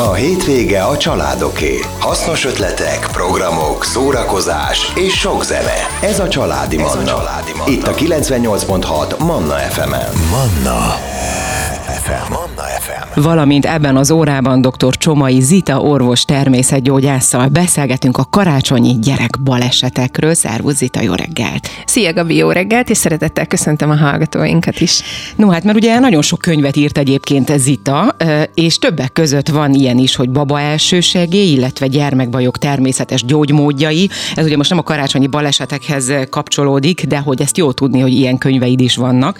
A hétvége a családoké. Hasznos ötletek, programok, szórakozás és sok zene. Ez a Családi Manna. Itt a 98.6 Manna FM-en. Manna FM. Valamint ebben az órában dr. Csomai Zita orvos természetgyógyásszal beszélgetünk a karácsonyi gyerekbalesetekről. Szervusz Zita, jó reggelt! Szia Gabi, jó reggelt, és szeretettel köszöntöm a hallgatóinkat is. No hát, mert ugye nagyon sok könyvet írt egyébként Zita, és többek között van ilyen is, hogy baba elsősegély, illetve gyermekbajok természetes gyógymódjai. Ez ugye most nem a karácsonyi balesetekhez kapcsolódik, de hogy ezt jó tudni, hogy ilyen könyveid is vannak.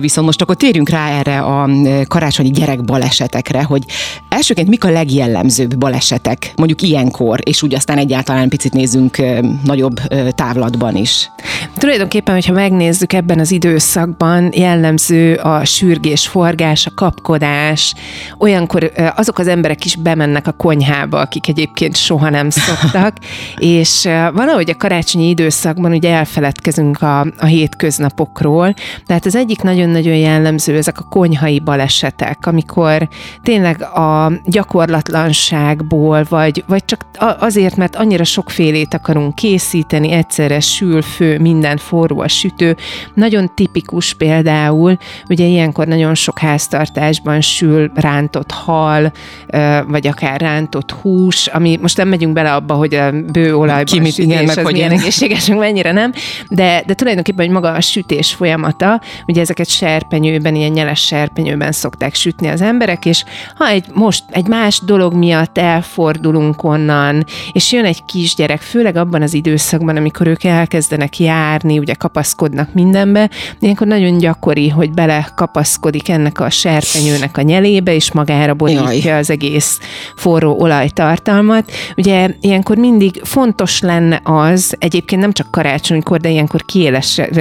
Viszont most akkor térjünk rá erre a karácsonyi gyerekbalesetekre, hogy elsőként mik a legjellemzőbb balesetek, mondjuk ilyenkor, és úgy aztán egyáltalán picit nézzünk nagyobb távlatban is. Tulajdonképpen, hogyha megnézzük ebben az időszakban, jellemző a sürgés, forgás, a kapkodás, olyankor azok az emberek is bemennek a konyhába, akik egyébként soha nem szoktak, és valahogy a karácsonyi időszakban ugye elfeledkezünk a hétköznapokról, tehát az egyik nagyon-nagyon jellemző ezek a konyhai balesetek, amikor tényleg a gyakorlatlanságból, vagy csak azért, mert annyira sokfélét akarunk készíteni, egyszerre sül, fő, minden forró a sütő. Nagyon tipikus például, ugye ilyenkor nagyon sok háztartásban sül rántott hal, vagy akár rántott hús, ami most nem megyünk bele abba, hogy a bő olajban sütés, az milyen egészségesünk, mennyire nem, de tulajdonképpen, hogy maga a sütés folyamata, ugye ezeket serpenyőben, ilyen nyeles serpenyőben szokták sütni az emberek, és ha most egy más dolog miatt elfordulunk onnan, és jön egy kisgyerek, főleg abban az időszakban, amikor ők elkezdenek járni, ugye kapaszkodnak mindenbe, ilyenkor nagyon gyakori, hogy belekapaszkodik ennek a serpenyőnek a nyelébe, és magára borítja az egész forró olajtartalmat. Ugye ilyenkor mindig fontos lenne az, egyébként nem csak karácsonykor, de ilyenkor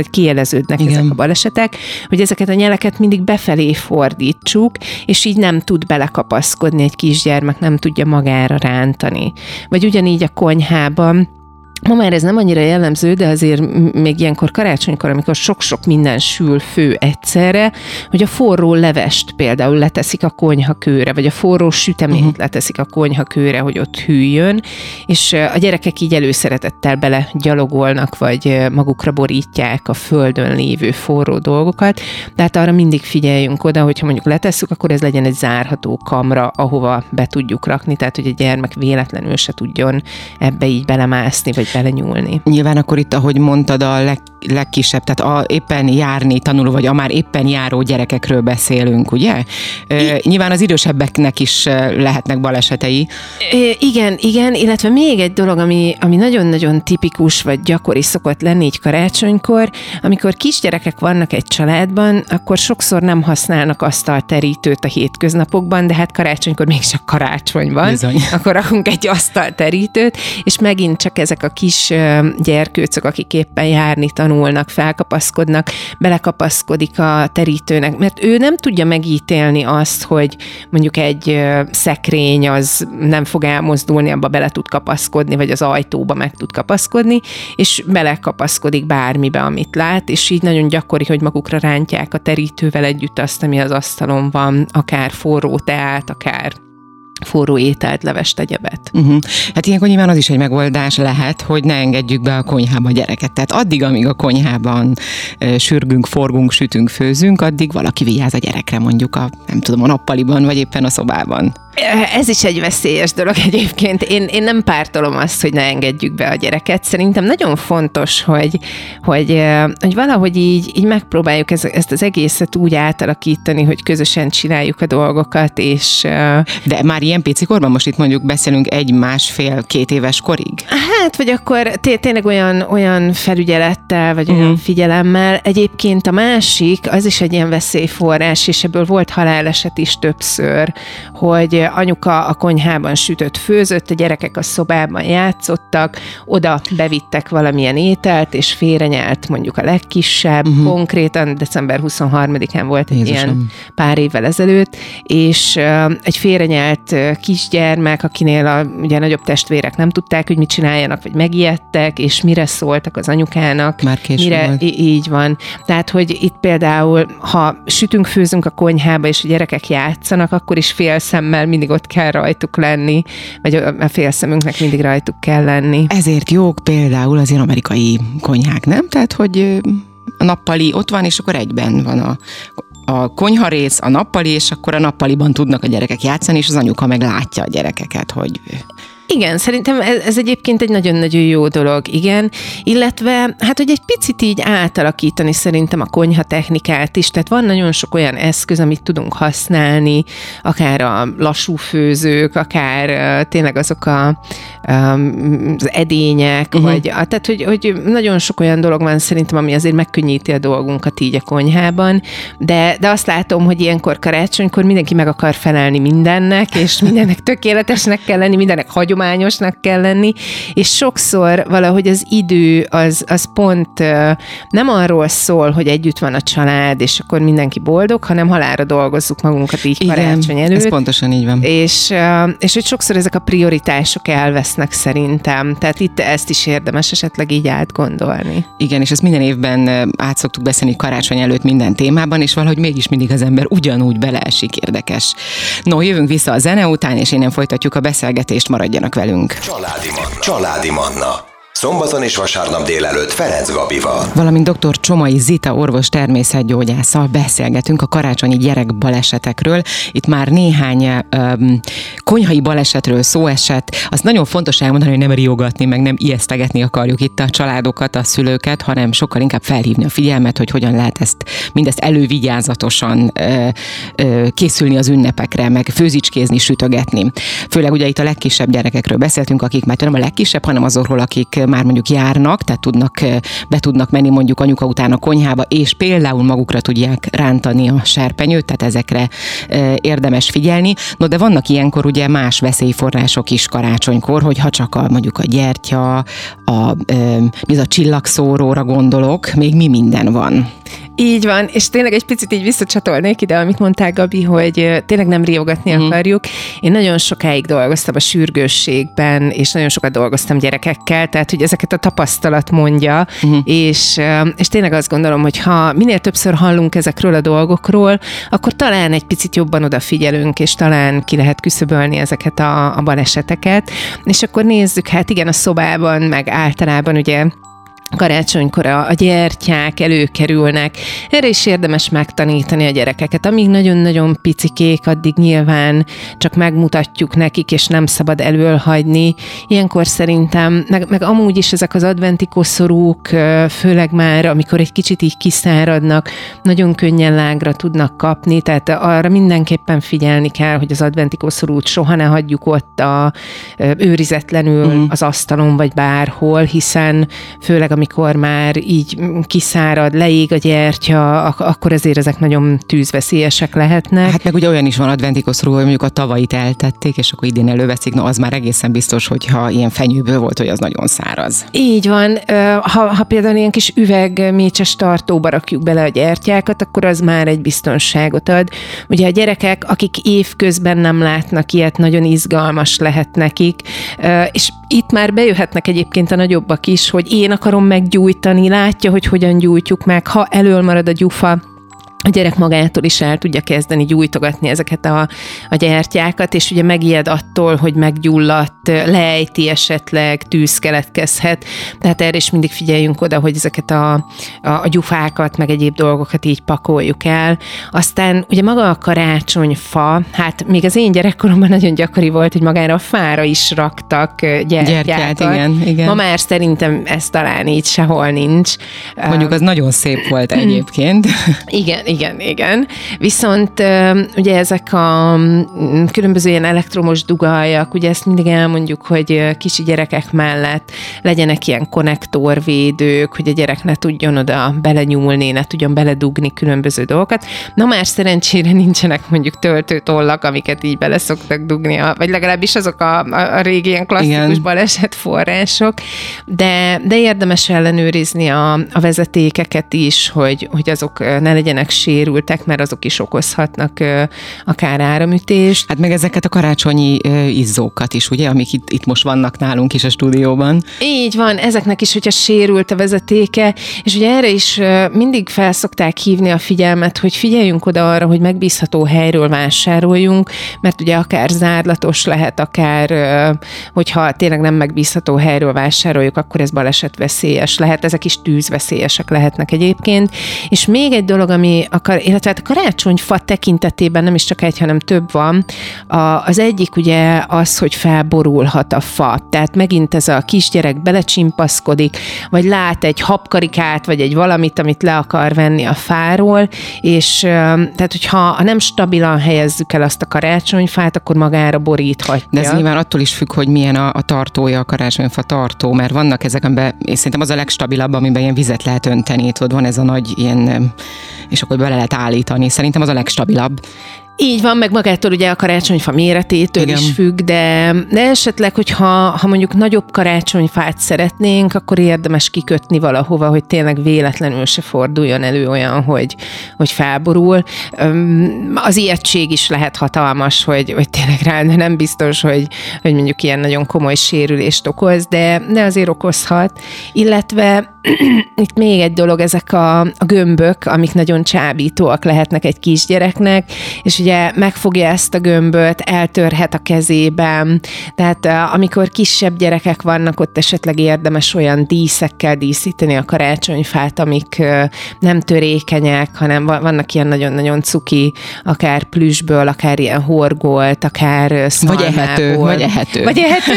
kieleződnek ezek a balesetek, hogy ezeket a nyeleket mindig befelé fordítsuk, és így nem tud belekapaszkodni egy kisgyermek, nem tudja magára rántani. Vagy ugyanígy a konyhában. Ma már ez nem annyira jellemző, de azért még ilyenkor karácsonykor, amikor sok-sok minden sül fő egyszerre, hogy a forró levest például leteszik a konyhakőre, vagy a forró süteményt leteszik a konyhakőre, hogy ott hűljön, és a gyerekek így előszeretettel bele gyalogolnak, vagy magukra borítják a földön lévő forró dolgokat. Tehát arra mindig figyeljünk oda, hogyha mondjuk letesszük, akkor ez legyen egy zárható kamra, ahova be tudjuk rakni, tehát hogy a gyermek véletlenül se tudjon ebbe így belemászni, vagy belenyúlni. Nyilván akkor itt, ahogy mondtad, a legkisebb, tehát éppen járni tanuló, vagy a már éppen járó gyerekekről beszélünk, ugye? Nyilván az idősebbeknek is lehetnek balesetei. Igen, illetve még egy dolog, ami nagyon-nagyon tipikus, vagy gyakori szokott lenni így karácsonykor, amikor kisgyerekek vannak egy családban, akkor sokszor nem használnak asztalterítőt a hétköznapokban, de hát karácsonykor még csak karácsony van. Bizony. Akkor rakunk egy asztalterítőt, és megint csak ezek a kis gyerkőcök, akik éppen járni tanulnak, felkapaszkodnak, belekapaszkodik a terítőnek, mert ő nem tudja megítélni azt, hogy mondjuk egy szekrény az nem fog elmozdulni, abba bele tud kapaszkodni, vagy az ajtóba meg tud kapaszkodni, és belekapaszkodik bármibe, amit lát, és így nagyon gyakori, hogy magukra rántják a terítővel együtt azt, ami az asztalon van, akár forró teát, akár forró ételt, levest, egyebet. Hát ilyenkor nyilván az is egy megoldás lehet, hogy ne engedjük be a konyhába a gyereket. Tehát addig, amíg a konyhában sürgünk, forgunk, sütünk, főzünk, addig valaki vigyáz a gyerekre, mondjuk a nappaliban, vagy éppen a szobában. Ez is egy veszélyes dolog egyébként. Én nem pártolom azt, hogy ne engedjük be a gyereket. Szerintem nagyon fontos, hogy valahogy így megpróbáljuk ezt az egészet úgy átalakítani, hogy közösen csináljuk a dolgokat, és... De már ilyen picikorban, most itt mondjuk beszélünk 1-1,5-2 éves korig? Hát, vagy akkor tényleg olyan felügyelettel, vagy olyan figyelemmel. Egyébként a másik, az is egy ilyen veszélyforrás, és ebből volt haláleset is többször, hogy anyuka a konyhában sütött, főzött, a gyerekek a szobában játszottak, oda bevittek valamilyen ételt, és félrenyelt mondjuk a legkisebb, konkrétan december 23-án volt egy ilyen pár évvel ezelőtt, és egy félrenyelt kisgyermek, akinél ugye nagyobb testvérek nem tudták, hogy mit csináljanak, vagy megijedtek, és mire szóltak az anyukának. Már késő volt. Így van. Tehát, hogy itt például, ha sütünk, főzünk a konyhába, és a gyerekek játszanak, akkor is félszemmel mindig ott kell rajtuk lenni, vagy a félszemünknek mindig rajtuk kell lenni. Ezért jók például az ilyen amerikai konyhák, nem? Tehát, hogy a nappali ott van, és akkor egyben van a konyharész, a nappali, és akkor a nappaliban tudnak a gyerekek játszani, és az anyuka meg látja a gyerekeket, hogy... Igen, szerintem ez egyébként egy nagyon-nagyon jó dolog, igen, illetve hát, hogy egy picit így átalakítani szerintem a konyhatechnikát is, tehát van nagyon sok olyan eszköz, amit tudunk használni, akár a lassú főzők, akár tényleg azok az edények, vagy, tehát, hogy nagyon sok olyan dolog van szerintem, ami azért megkönnyíti a dolgunkat így a konyhában, de azt látom, hogy ilyenkor karácsonykor mindenki meg akar felelni mindennek, és mindennek tökéletesnek kell lenni, mindennek hagyományosnak kell lenni, és sokszor valahogy az idő az pont nem arról szól, hogy együtt van a család, és akkor mindenki boldog, hanem halálra dolgozzuk magunkat így karácsony előtt. Ez pontosan így van. És hogy sokszor ezek a prioritások elvesznek szerintem, tehát itt ezt is érdemes esetleg így átgondolni. Igen, és ezt minden évben át szoktuk beszélni karácsony előtt minden témában, és valahogy mégis mindig az ember ugyanúgy beleesik, érdekes. No, jövünk vissza a zene után, és innen folytatjuk a beszélgetést, maradjanak velünk. Családi Manna. Szombaton és vasárnap délelőtt Ferenc Gabival. Valamint dr. Csomai Zita orvos természetgyógyásszal beszélgetünk a karácsonyi gyerekbalesetekről. Itt már néhány konyhai balesetről szó esett. Azt nagyon fontos elmondani, hogy nem riogatni, meg nem ijesztegetni akarjuk itt a családokat, a szülőket, hanem sokkal inkább felhívni a figyelmet, hogy hogyan lehet mindezt elővigyázatosan készülni az ünnepekre, meg főzicskézni, sütögetni. Főleg ugye itt a legkisebb gyerekekről beszéltünk, akik már nem a legkisebb, hanem azokról, akik már mondjuk járnak, tehát be tudnak menni mondjuk anyuka után a konyhába, és például magukra tudják rántani a serpenyőt, tehát ezekre érdemes figyelni. No, de vannak ilyenkor ugye más veszélyforrások is karácsonykor, hogyha csak mondjuk a gyertya, a csillagszóróra gondolok, még mi minden van. Így van, és tényleg egy picit így visszacsatolnék ide, amit mondtál, Gabi, hogy tényleg nem riogatni akarjuk. Én nagyon sokáig dolgoztam a sürgősségben, és nagyon sokat dolgoztam gyerekekkel, tehát hogy ezeket a tapasztalat mondja, és tényleg azt gondolom, hogy ha minél többször hallunk ezekről a dolgokról, akkor talán egy picit jobban odafigyelünk, és talán ki lehet küszöbölni ezeket a baleseteket, és akkor nézzük, hát igen, a szobában, meg általában ugye karácsonykor a gyertyák előkerülnek. Erre is érdemes megtanítani a gyerekeket. Amíg nagyon-nagyon picikék, addig nyilván csak megmutatjuk nekik, és nem szabad elől hagyni. Ilyenkor szerintem, meg amúgy is ezek az adventi koszorúk, főleg már, amikor egy kicsit így kiszáradnak, nagyon könnyen lágra tudnak kapni, tehát arra mindenképpen figyelni kell, hogy az adventi koszorút soha ne hagyjuk ott őrizetlenül az asztalon, vagy bárhol, hiszen főleg amikor már így kiszárad, leég a gyertya, akkor azért ezek nagyon tűzveszélyesek lehetnek. Hát meg ugye olyan is van adventi koszorú, hogy mondjuk a tavalyit eltették, és akkor idén előveszik, no az már egészen biztos, hogyha ilyen fenyőből volt, hogy az nagyon száraz. Így van. Ha például ilyen kis üvegmécses tartóba rakjuk bele a gyertyákat, akkor az már egy biztonságot ad. Ugye a gyerekek, akik évközben nem látnak ilyet, nagyon izgalmas lehet nekik, és itt már bejöhetnek egyébként a nagyobbak is, hogy én akarom meggyújtani, látja, hogy hogyan gyújtjuk meg, ha elől marad a gyufa, a gyerek magától is el tudja kezdeni gyújtogatni ezeket a gyertyákat, és ugye megijed attól, hogy meggyulladt, leejti esetleg, tűz keletkezhet. Tehát erre is mindig figyeljünk oda, hogy ezeket a gyufákat, meg egyéb dolgokat így pakoljuk el. Aztán ugye maga a karácsonyfa, hát még az én gyerekkoromban nagyon gyakori volt, hogy magára a fára is raktak gyertyát. Igen. Ma már szerintem ez talán így sehol nincs. Mondjuk az nagyon szép volt egyébként. Igen. Viszont ugye ezek a különböző ilyen elektromos dugaljak, ugye ezt mindig elmondjuk, hogy kicsi gyerekek mellett legyenek ilyen konnektorvédők, hogy a gyerek ne tudjon oda belenyúlni, ne tudjon beledugni különböző dolgokat. Na már szerencsére nincsenek mondjuk töltőtollak, amiket így bele szoktak dugni, vagy legalábbis azok a régi ilyen klasszikus baleset források, de érdemes ellenőrizni a vezetékeket is, hogy azok ne legyenek sérültek, mert azok is okozhatnak akár áramütést. Hát meg ezeket a karácsonyi izzókat is, ugye, amik itt most vannak nálunk is a stúdióban. Így van, ezeknek is, hogyha sérült a vezetéke, és ugye erre is mindig felszokták hívni a figyelmet, hogy figyeljünk oda arra, hogy megbízható helyről vásároljunk, mert ugye akár zárlatos lehet, akár hogyha tényleg nem megbízható helyről vásároljuk, akkor ez balesetveszélyes lehet, ezek is tűzveszélyesek lehetnek egyébként. És még egy dolog, ami illetve a karácsonyfa tekintetében nem is csak egy, hanem több van, az egyik ugye az, hogy felborulhat a fa. Tehát megint ez a kisgyerek belecsimpaszkodik, vagy lát egy habkarikát, vagy egy valamit, amit le akar venni a fáról, és tehát, hogyha nem stabilan helyezzük el azt a karácsonyfát, akkor magára boríthatja. De ez nyilván attól is függ, hogy milyen a tartója, a karácsonyfa tartó, mert vannak ezek, amiben, és szerintem az a legstabilabb, amiben ilyen vizet lehet önteni, tudod, van ez a nagy ilyen, és akkor bele lehet állítani. Szerintem az a legstabilabb. Így van, meg magától ugye a karácsonyfa méretétől igen. is függ, de esetleg, hogyha mondjuk nagyobb karácsonyfát szeretnénk, akkor érdemes kikötni valahova, hogy tényleg véletlenül se forduljon elő olyan, hogy felborul. Az ijegység is lehet hatalmas, hogy tényleg rá nem biztos, hogy mondjuk ilyen nagyon komoly sérülést okoz, de azért okozhat. Illetve itt még egy dolog, ezek a gömbök, amik nagyon csábítóak lehetnek egy kisgyereknek, és ugye megfogja ezt a gömböt, eltörhet a kezében, tehát amikor kisebb gyerekek vannak, ott esetleg érdemes olyan díszekkel díszíteni a karácsonyfát, amik nem törékenyek, hanem vannak ilyen nagyon-nagyon cuki, akár plüssből, akár ilyen horgolt, akár szalmából. Vagy ehető.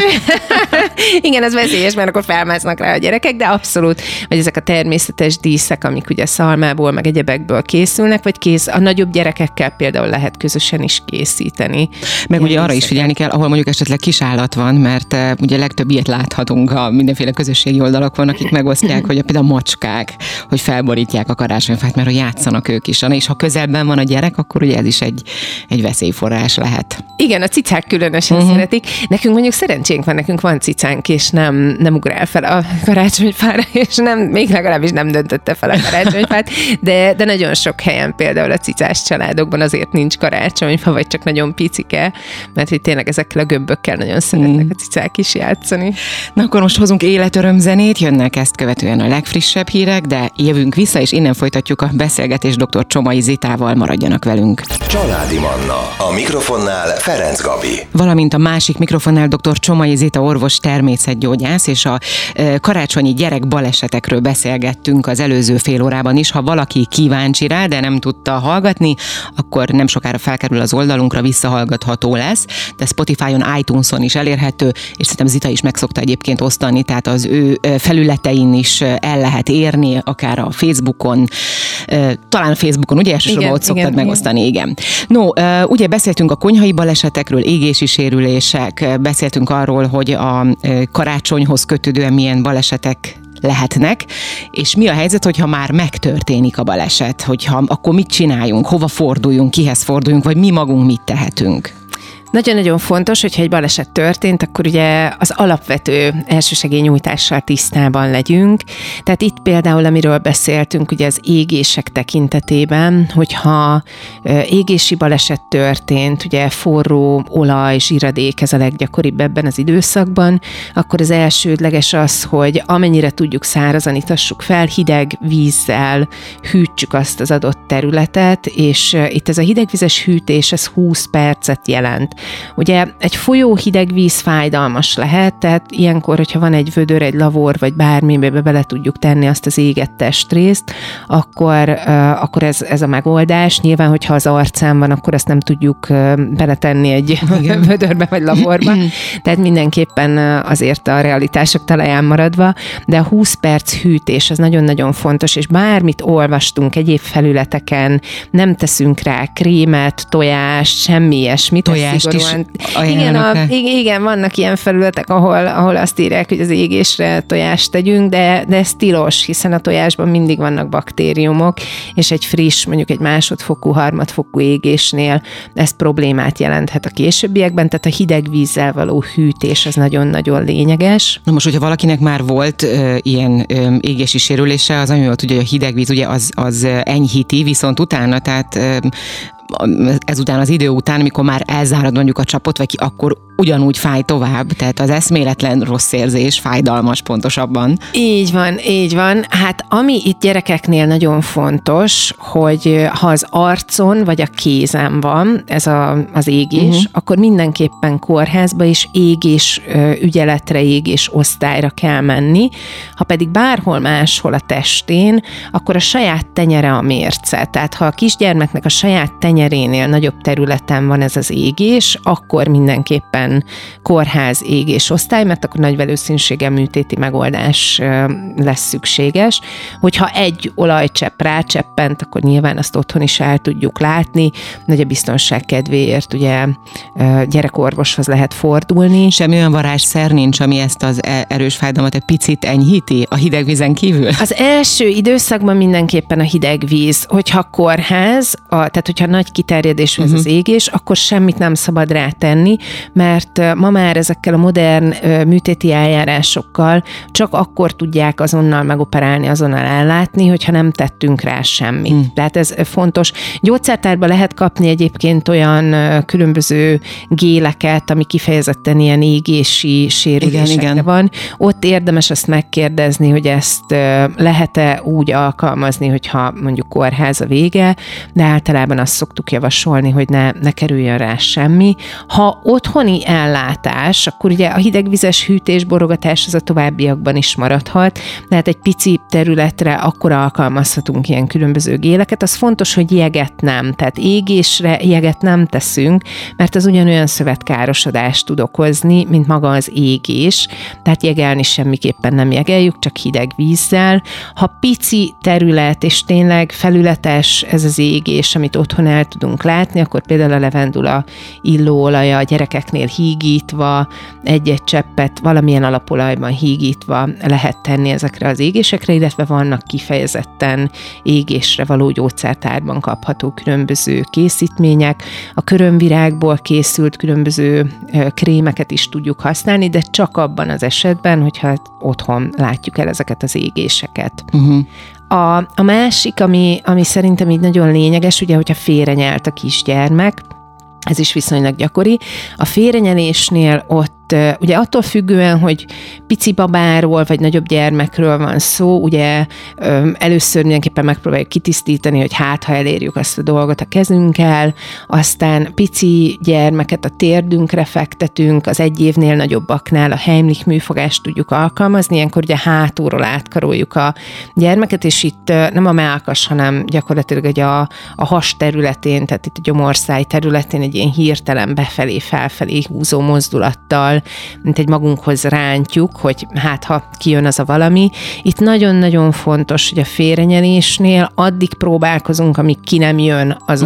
Igen, ez veszélyes, mert akkor felmásznak rá a gyerekek, de abszolút, vagy ezek a természetes díszek, amik ugye szalmából, meg egyebekből készülnek, vagy a nagyobb gyerekekkel például lehet közösen is készíteni. Meg ugye arra is figyelni kell, ahol mondjuk esetleg kisállat van, mert ugye legtöbb ilyet láthatunk a mindenféle közösségi oldalakon, akik megosztják, hogy például a macskák, hogy felborítják a karácsonyfát, mert hogy játszanak ők is. És ha közelben van a gyerek, akkor ugye ez is egy veszélyforrás lehet. Igen, a cicák különösen szeretik. Nekünk mondjuk szerencsénk van, nekünk van cicánk, és nem ugrál fel a karácsonyfára, és még legalábbis nem döntötte fel a karácsonyfát, de nagyon sok helyen például a cicás családokban azért nincs karácsonyfa, vagy csak nagyon picike, mert hogy tényleg ezekkel a gömbökkel nagyon szeretnek a cicák is játszani. Na akkor most hozunk életörömzenét, jönnek ezt követően a legfrissebb hírek, de jövünk vissza, és innen folytatjuk a beszélgetést dr. Csomai Zitával, maradjanak velünk. Családi Manna, a mikrofonnál Ferenc Gabi. Valamint a másik mikrofonnál dr. Csomai Zita orvos természetgyógyász, és a karácsonyi gyerek balesetekről beszélgettünk az előző fél órában is. Ha valaki kíváncsi rá, de nem tudta hallgatni, akkor nem sokára felkerül az oldalunkra, visszahallgatható lesz, de Spotify-on, iTunes-on is elérhető, és szerintem Zita is meg szokta egyébként osztani, tehát az ő felületein is el lehet érni, akár a Facebookon, talán Facebookon, ugye elsősorban ott szoktad megosztani, igen. No, ugye beszéltünk a konyhai balesetekről, égési sérülések, beszéltünk arról, hogy a karácsonyhoz kötődően milyen balesetek lehetnek, és mi a helyzet, hogyha már megtörténik a baleset, akkor mit csináljunk, hova forduljunk, kihez forduljunk, vagy mi magunk mit tehetünk? Nagyon-nagyon fontos, hogyha egy baleset történt, akkor ugye az alapvető elsősegélynyújtással tisztában legyünk. Tehát itt például, amiről beszéltünk, ugye az égések tekintetében, hogyha égési baleset történt, ugye forró, olaj, zsiradék, ez a leggyakoribb ebben az időszakban, akkor az elsődleges az, hogy amennyire tudjuk szárazan itassuk fel, hideg vízzel hűtsük azt az adott területet, és itt ez a hidegvizes hűtés, ez 20 percet jelent. Ugye egy folyó hideg víz fájdalmas lehet, tehát ilyenkor, hogyha van egy vödör, egy lavor, vagy bármibe bele tudjuk tenni azt az égett testrészt, akkor ez a megoldás. Nyilván, hogyha az arcán van, akkor azt nem tudjuk beletenni egy vödörbe, vagy lavorba. Tehát mindenképpen azért a realitások talaján maradva, de a 20 perc hűtés az nagyon-nagyon fontos, és bármit olvastunk egyéb felületeken, nem teszünk rá krémet, tojást, semmi ilyesmit. Tojást, is ajánlanak. Igen, vannak ilyen felületek, ahol azt írják, hogy az égésre tojást tegyünk, de ez tilos, hiszen a tojásban mindig vannak baktériumok, és egy friss, mondjuk egy másodfokú, harmadfokú égésnél ez problémát jelenthet a későbbiekben, tehát a hideg vízzel való hűtés az nagyon-nagyon lényeges. Na most, hogyha valakinek már volt ilyen égési sérülése, az ami volt, ugye a hideg víz, ugye az enyhíti, viszont utána, tehát ezután az idő után, amikor már elzárad mondjuk a csapot, vagy ki, akkor ugyanúgy fáj tovább, tehát az eszméletlen rossz érzés, fájdalmas pontosabban. Így van. Hát ami itt gyerekeknél nagyon fontos, hogy ha az arcon vagy a kézen van ez az égés, akkor mindenképpen kórházba is égés ügyeletre, égés osztályra kell menni. Ha pedig bárhol máshol a testén, akkor a saját tenyere a mérce. Tehát ha a kisgyermeknek a saját tenyerénél nagyobb területen van ez az égés, akkor mindenképpen kórház égés osztály, mert akkor nagy valószínűséggel műtéti megoldás lesz szükséges. Hogyha egy olajcsepp rácseppent, akkor nyilván azt otthon is el tudjuk látni, nagy a biztonság kedvéért ugye gyerekorvoshoz lehet fordulni. Semmi olyan varázsszer nincs, ami ezt az erős fájdalmat egy picit enyhíti a hideg vízen kívül? Az első időszakban mindenképpen a hideg víz, hogyha kórház, tehát hogyha nagy kiterjedésű ez az égés, akkor semmit nem szabad rátenni, mert ma már ezekkel a modern műtéti eljárásokkal csak akkor tudják azonnal megoperálni, azonnal ellátni, hogyha nem tettünk rá semmit. Tehát ez fontos. Gyógyszertárban lehet kapni egyébként olyan különböző géleket, ami kifejezetten ilyen égési sérülésekre van. Ott érdemes azt megkérdezni, hogy ezt lehet-e úgy alkalmazni, hogyha mondjuk kórház a vége, de általában azt szoktuk javasolni, hogy ne kerüljön rá semmi. Ha otthoni ellátás, akkor ugye a hidegvizes hűtés, borogatás az a továbbiakban is maradhat, tehát egy pici területre akkor alkalmazhatunk ilyen különböző géleket. Az fontos, hogy jeget nem, tehát égésre jeget nem teszünk, mert az ugyanolyan szövetkárosodást tud okozni, mint maga az égés, tehát jegelni semmiképpen nem jegeljük, csak hideg vízzel. Ha pici terület, és tényleg felületes ez az égés, amit otthon el tudunk látni, akkor például a levendula illóolaja a gyerekeknél hígítva, egy-egy cseppet valamilyen alapolajban hígítva lehet tenni ezekre az égésekre, illetve vannak kifejezetten égésre való gyógyszertárban kapható különböző készítmények. A körömvirágból készült különböző krémeket is tudjuk használni, de csak abban az esetben, hogyha otthon látjuk el ezeket az égéseket. A másik, ami szerintem így nagyon lényeges, ugye, hogyha félrenyelt a kisgyermek, ez is viszonylag gyakori. A félrenyelésnél ott, ugye attól függően, hogy pici babáról vagy nagyobb gyermekről van szó, ugye először mindenképpen megpróbáljuk kitisztítani, hogy hát, ha elérjük azt a dolgot a kezünkkel, aztán pici gyermeket a térdünkre fektetünk, az egy évnél nagyobbaknál a Heimlich műfogást tudjuk alkalmazni, ilyenkor ugye hátulról átkaroljuk a gyermeket, és itt nem a mellkas, hanem gyakorlatilag ugye a has területén, tehát itt a gyomorszáj területén egy ilyen hirtelen befelé-felfelé húzó mozdulattal, mint egy magunkhoz rántjuk, hogy hát ha kijön az a valami. Itt nagyon-nagyon fontos, hogy a félrenyelésnél addig próbálkozunk, amíg ki nem jön az,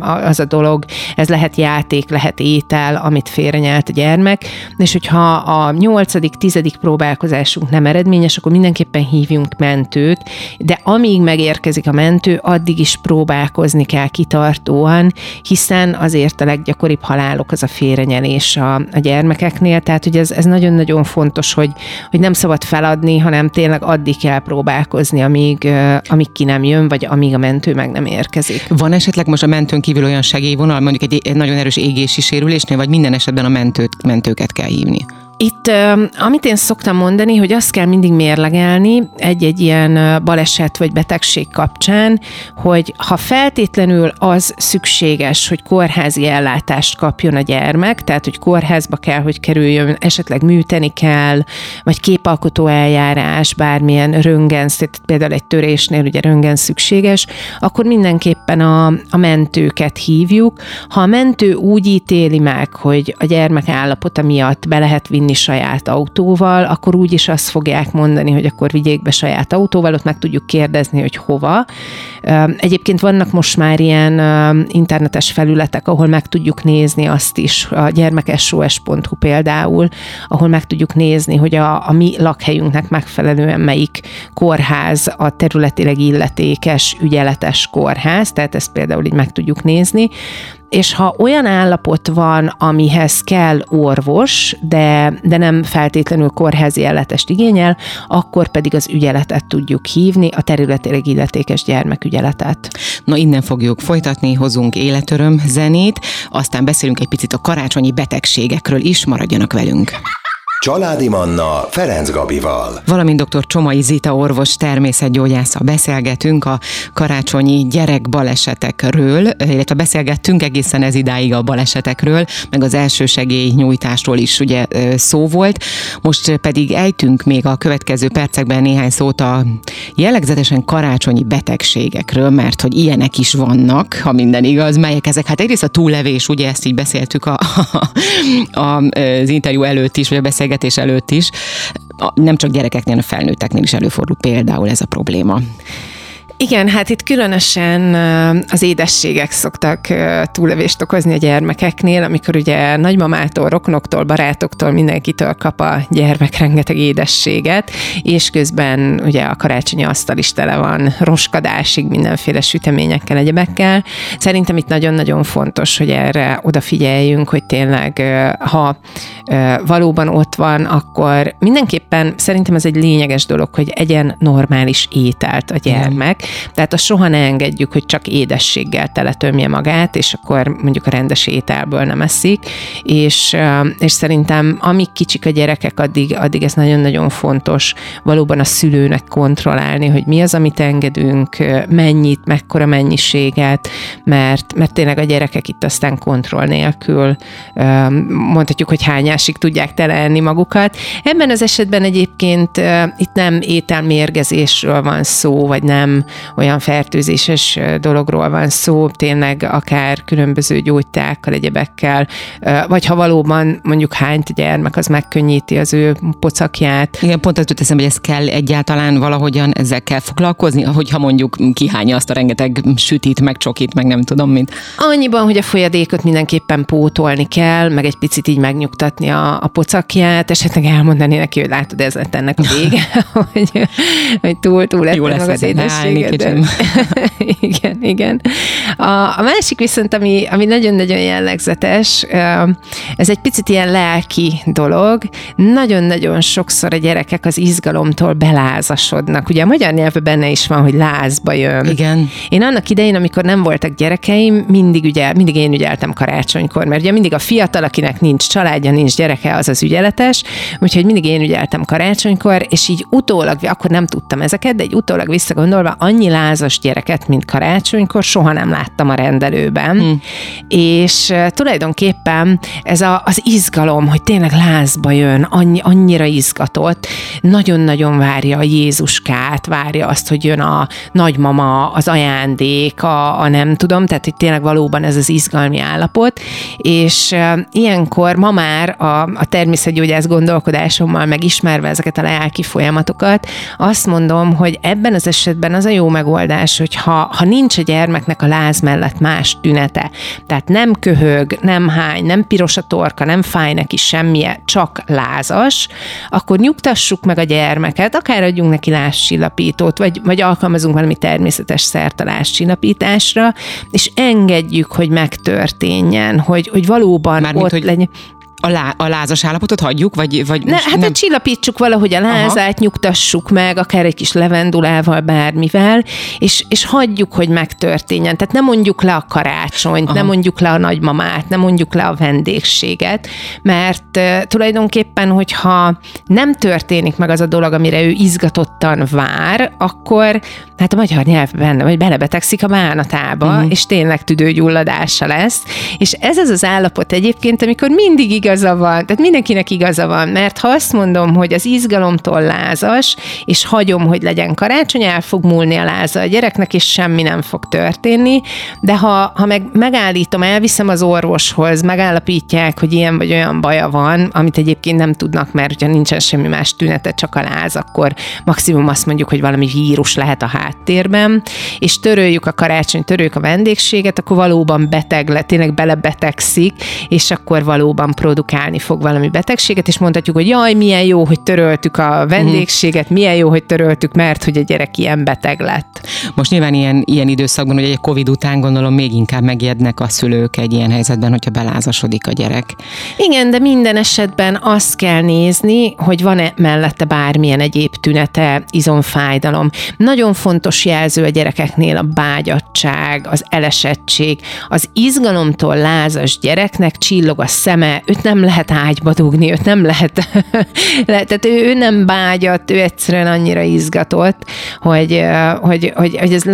az a dolog. Ez lehet játék, lehet étel, amit félrenyelt a gyermek, és hogyha a 8.-10. próbálkozásunk nem eredményes, akkor mindenképpen hívjunk mentőt, de amíg megérkezik a mentő, addig is próbálkozni kell kitartóan, hiszen azért a leggyakoribb halálok az a félrenyelés a gyermekeknél, tehát hogy ez nagyon-nagyon fontos, hogy nem szabad feladni, hanem tényleg addig kell próbálkozni, amíg ki nem jön, vagy amíg a mentő meg nem érkezik. Van esetleg most a mentőn kívül olyan segélyvonal, mondjuk egy nagyon erős égési sérülésnél, vagy minden esetben a mentőket kell hívni? Itt, amit én szoktam mondani, hogy azt kell mindig mérlegelni egy-egy ilyen baleset vagy betegség kapcsán, hogy ha feltétlenül az szükséges, hogy kórházi ellátást kapjon a gyermek, tehát hogy kórházba kell, hogy kerüljön, esetleg műteni kell, vagy képalkotó eljárás, bármilyen röntgen, például egy törésnél ugye röntgen szükséges, akkor mindenképpen a mentőket hívjuk. Ha a mentő úgy ítéli meg, hogy a gyermek állapota miatt be lehet vinni vinni saját autóval, akkor úgyis azt fogják mondani, hogy akkor vigyék be saját autóval, ott meg tudjuk kérdezni, hogy hova. Egyébként vannak most már ilyen internetes felületek, ahol meg tudjuk nézni azt is, a gyermek-sos.hu például, ahol meg tudjuk nézni, hogy a mi lakhelyünknek megfelelően melyik kórház a területileg illetékes, ügyeletes kórház, tehát ezt például így meg tudjuk nézni. És ha olyan állapot van, amihez kell orvos, de nem feltétlenül kórházi ellátást igényel, akkor pedig az ügyeletet tudjuk hívni, a területileg illetékes gyermekügyeletet. Na, innen fogjuk folytatni, hozunk életöröm zenét, aztán beszélünk egy picit a karácsonyi betegségekről is, maradjanak velünk. Családi Manna Ferenc Gabival. Valamint dr. Csomai Zita orvos természetgyógyásszal beszélgetünk a karácsonyi gyerekbalesetekről, illetve beszélgettünk egészen ez idáig a balesetekről, meg az elsősegély nyújtásról is ugye szó volt. Most pedig ejtünk még a következő percekben néhány szót a jellegzetesen karácsonyi betegségekről, mert hogy ilyenek is vannak, ha minden igaz, melyek ezek. Hát egyrészt a túllevés, ugye ezt így beszéltük az interjú előtt is, vagy a beszélgetés előtt is, nem csak gyerekeknél, a felnőtteknél is előfordul például ez a probléma. Igen, hát itt különösen az édességek szoktak túllevést okozni a gyermekeknél, amikor ugye nagymamától, rokonoktól, barátoktól, mindenkitől kap a gyermek rengeteg édességet, és közben ugye a karácsonyi asztal is tele van roskadásig, mindenféle süteményekkel, egyebekkel. Szerintem itt nagyon-nagyon fontos, hogy erre odafigyeljünk, hogy tényleg, ha valóban ott van, akkor mindenképpen szerintem ez egy lényeges dolog, hogy egyen normális ételt a gyermek. Tehát azt soha ne engedjük, hogy csak édességgel teletömje magát, és akkor mondjuk a rendes ételből nem eszik, és szerintem amíg kicsik a gyerekek, addig ez nagyon-nagyon fontos valóban a szülőnek kontrollálni, hogy mi az, amit engedünk, mennyit, mekkora mennyiséget, mert tényleg a gyerekek itt aztán kontroll nélkül, mondhatjuk, hogy hányásig tudják teleenni magukat. Ebben az esetben egyébként itt nem ételmérgezésről van szó, vagy nem olyan fertőzéses dologról van szó, tényleg akár különböző gyógytákkal, egyebekkel, vagy ha valóban mondjuk hányt a gyermek, az megkönnyíti az ő pocakját. Igen, pont azt teszem, hogy ezt kell egyáltalán valahogyan ezzel kell foglalkozni, hogyha mondjuk kihányja azt a rengeteg sütit, meg csokit, meg nem tudom mit. Annyiban, hogy a folyadékot mindenképpen pótolni kell, meg egy picit így megnyugtatni a pocakját, esetleg elmondani neki, hogy látod, ez lett ennek a vége, hogy túl lett maga az édességed. Igen. A másik viszont, ami nagyon-nagyon jellegzetes, ez egy picit ilyen lelki dolog. Nagyon-nagyon sokszor a gyerekek az izgalomtól belázasodnak. Ugye a magyar nyelvben benne is van, hogy lázba jön. Igen. Én annak idején, amikor nem voltak gyerekeim, mindig én ügyeltem karácsonykor, mert ugye mindig a fiatal, akinek nincs családja, nincs gyereke, az az ügyeletes, úgyhogy mindig én ügyeltem karácsonykor, és így utólag, akkor nem tudtam ezeket, de így utólag visszagondolva, annyi lázas gyereket, mint karácsonykor, soha nem láttam a rendelőben. És tulajdonképpen ez az izgalom, hogy tényleg lázba jön, annyira izgatott, nagyon-nagyon várja a Jézuskát, várja azt, hogy jön a nagymama, az ajándék, a nem tudom, tehát itt tényleg valóban ez az izgalmi állapot, és ilyenkor ma már a természetgyógyász gondolkodásommal megismerve ezeket a lelki folyamatokat, azt mondom, hogy ebben az esetben az a jó megoldás, hogy ha nincs a gyermeknek a láz mellett más tünete, tehát nem köhög, nem hány, nem piros a torka, nem fáj neki semmije, csak lázas, akkor nyugtassuk meg a gyermeket, akár adjunk neki lázcsillapítót, vagy alkalmazunk valami természetes szert a lázcsillapításra, és engedjük, hogy megtörténjen, hogy valóban mármint, ott hogy... legyen. A lázas állapotot hagyjuk, vagy ne, hát nem... csillapítsuk valahogy a lázát, nyugtassuk meg, akár egy kis levendulával, bármivel, és hagyjuk, hogy megtörténjen. Tehát nem mondjuk le a karácsonyt, nem mondjuk le a nagymamát, nem mondjuk le a vendégséget, mert tulajdonképpen, hogyha nem történik meg az a dolog, amire ő izgatottan vár, akkor hát a magyar nyelvben, vagy belebetegszik a bánatába, és tényleg tüdőgyulladása lesz. És ez az állapot egyébként, amikor mindig igaza van, tehát mindenkinek igaza van, mert ha azt mondom, hogy az izgalomtól lázas, és hagyom, hogy legyen karácsony, el fog múlni a láza a gyereknek, és semmi nem fog történni, de ha meg megállítom, elviszem az orvoshoz, megállapítják, hogy ilyen vagy olyan baja van, amit egyébként nem tudnak, mert hogyha nincsen semmi más tünete, csak a láz, akkor maximum azt mondjuk, hogy valami vírus lehet a háttérben, és töröljük a karácsony, töröljük a vendégséget, akkor valóban beteg lett, tényleg belebetegszik, és akkor valóban produkálni fog valami betegséget, és mondhatjuk, hogy jaj, milyen jó, hogy töröltük a vendégséget, milyen jó, hogy töröltük, mert hogy a gyerek ilyen beteg lett. Most nyilván ilyen időszakban, hogy egy Covid után gondolom még inkább megijednek a szülők egy ilyen helyzetben, hogyha belázasodik a gyerek. Igen, de minden esetben azt kell nézni, hogy van-e mellette bármilyen egyéb tünete, izomfájdalom. Nagyon fontos jelző a gyerekeknél a bágyadtság, az elesettség. Az izgalomtól lázas gyereknek csillog a szeme, őt nem lehet ágyba dugni, őt nem lehet, tehát ő nem bágyadt, ő egyszerűen annyira izgatott, hogy ez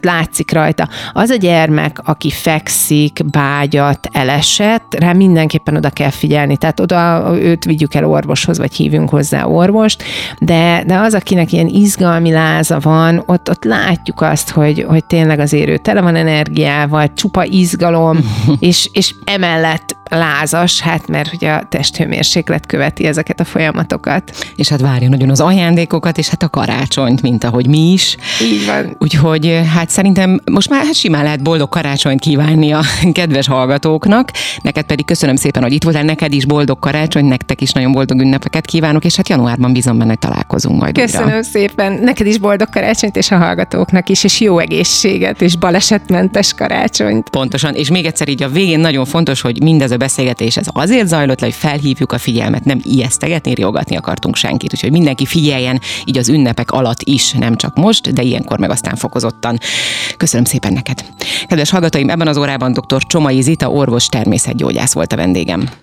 látszik rajta. Az a gyermek, aki fekszik, bágyadt, elesett, rá mindenképpen oda kell figyelni, tehát oda őt vigyük el orvoshoz, vagy hívjunk hozzá orvost, de az, akinek ilyen izgalmi láza van, ott látjuk azt, hogy tényleg azért ő tele van energiával, csupa izgalom, és emellett lázas, hát mert hogy a testhőmérséklet követi ezeket a folyamatokat. És hát várja nagyon az ajándékokat, és hát a karácsonyt, mint ahogy mi is. Így van. Úgyhogy hát szerintem most már simán lehet boldog karácsonyt kívánni a kedves hallgatóknak. Neked pedig köszönöm szépen, hogy itt voltál, neked is boldog karácsony, nektek is nagyon boldog ünnepeket kívánok, és hát januárban bízom benne, hogy találkozunk majd. Köszönöm újra. Szépen, neked is boldog karácsonyt, és a hallgatóknak is, és jó egészséget, és balesetmentes karácsonyt. Pontosan, és még egyszer így a végén nagyon fontos, hogy mindez a beszélgetés ez azért zajlott le, hogy felhívjuk a figyelmet, nem ijesztegetni, riogatni akartunk senkit, úgyhogy mindenki figyeljen így az ünnepek alatt is, nem csak most, de ilyenkor meg aztán fokozottan. Köszönöm szépen neked. Kedves hallgatóim, ebben az órában dr. Csomai Zita orvos természetgyógyász volt a vendégem.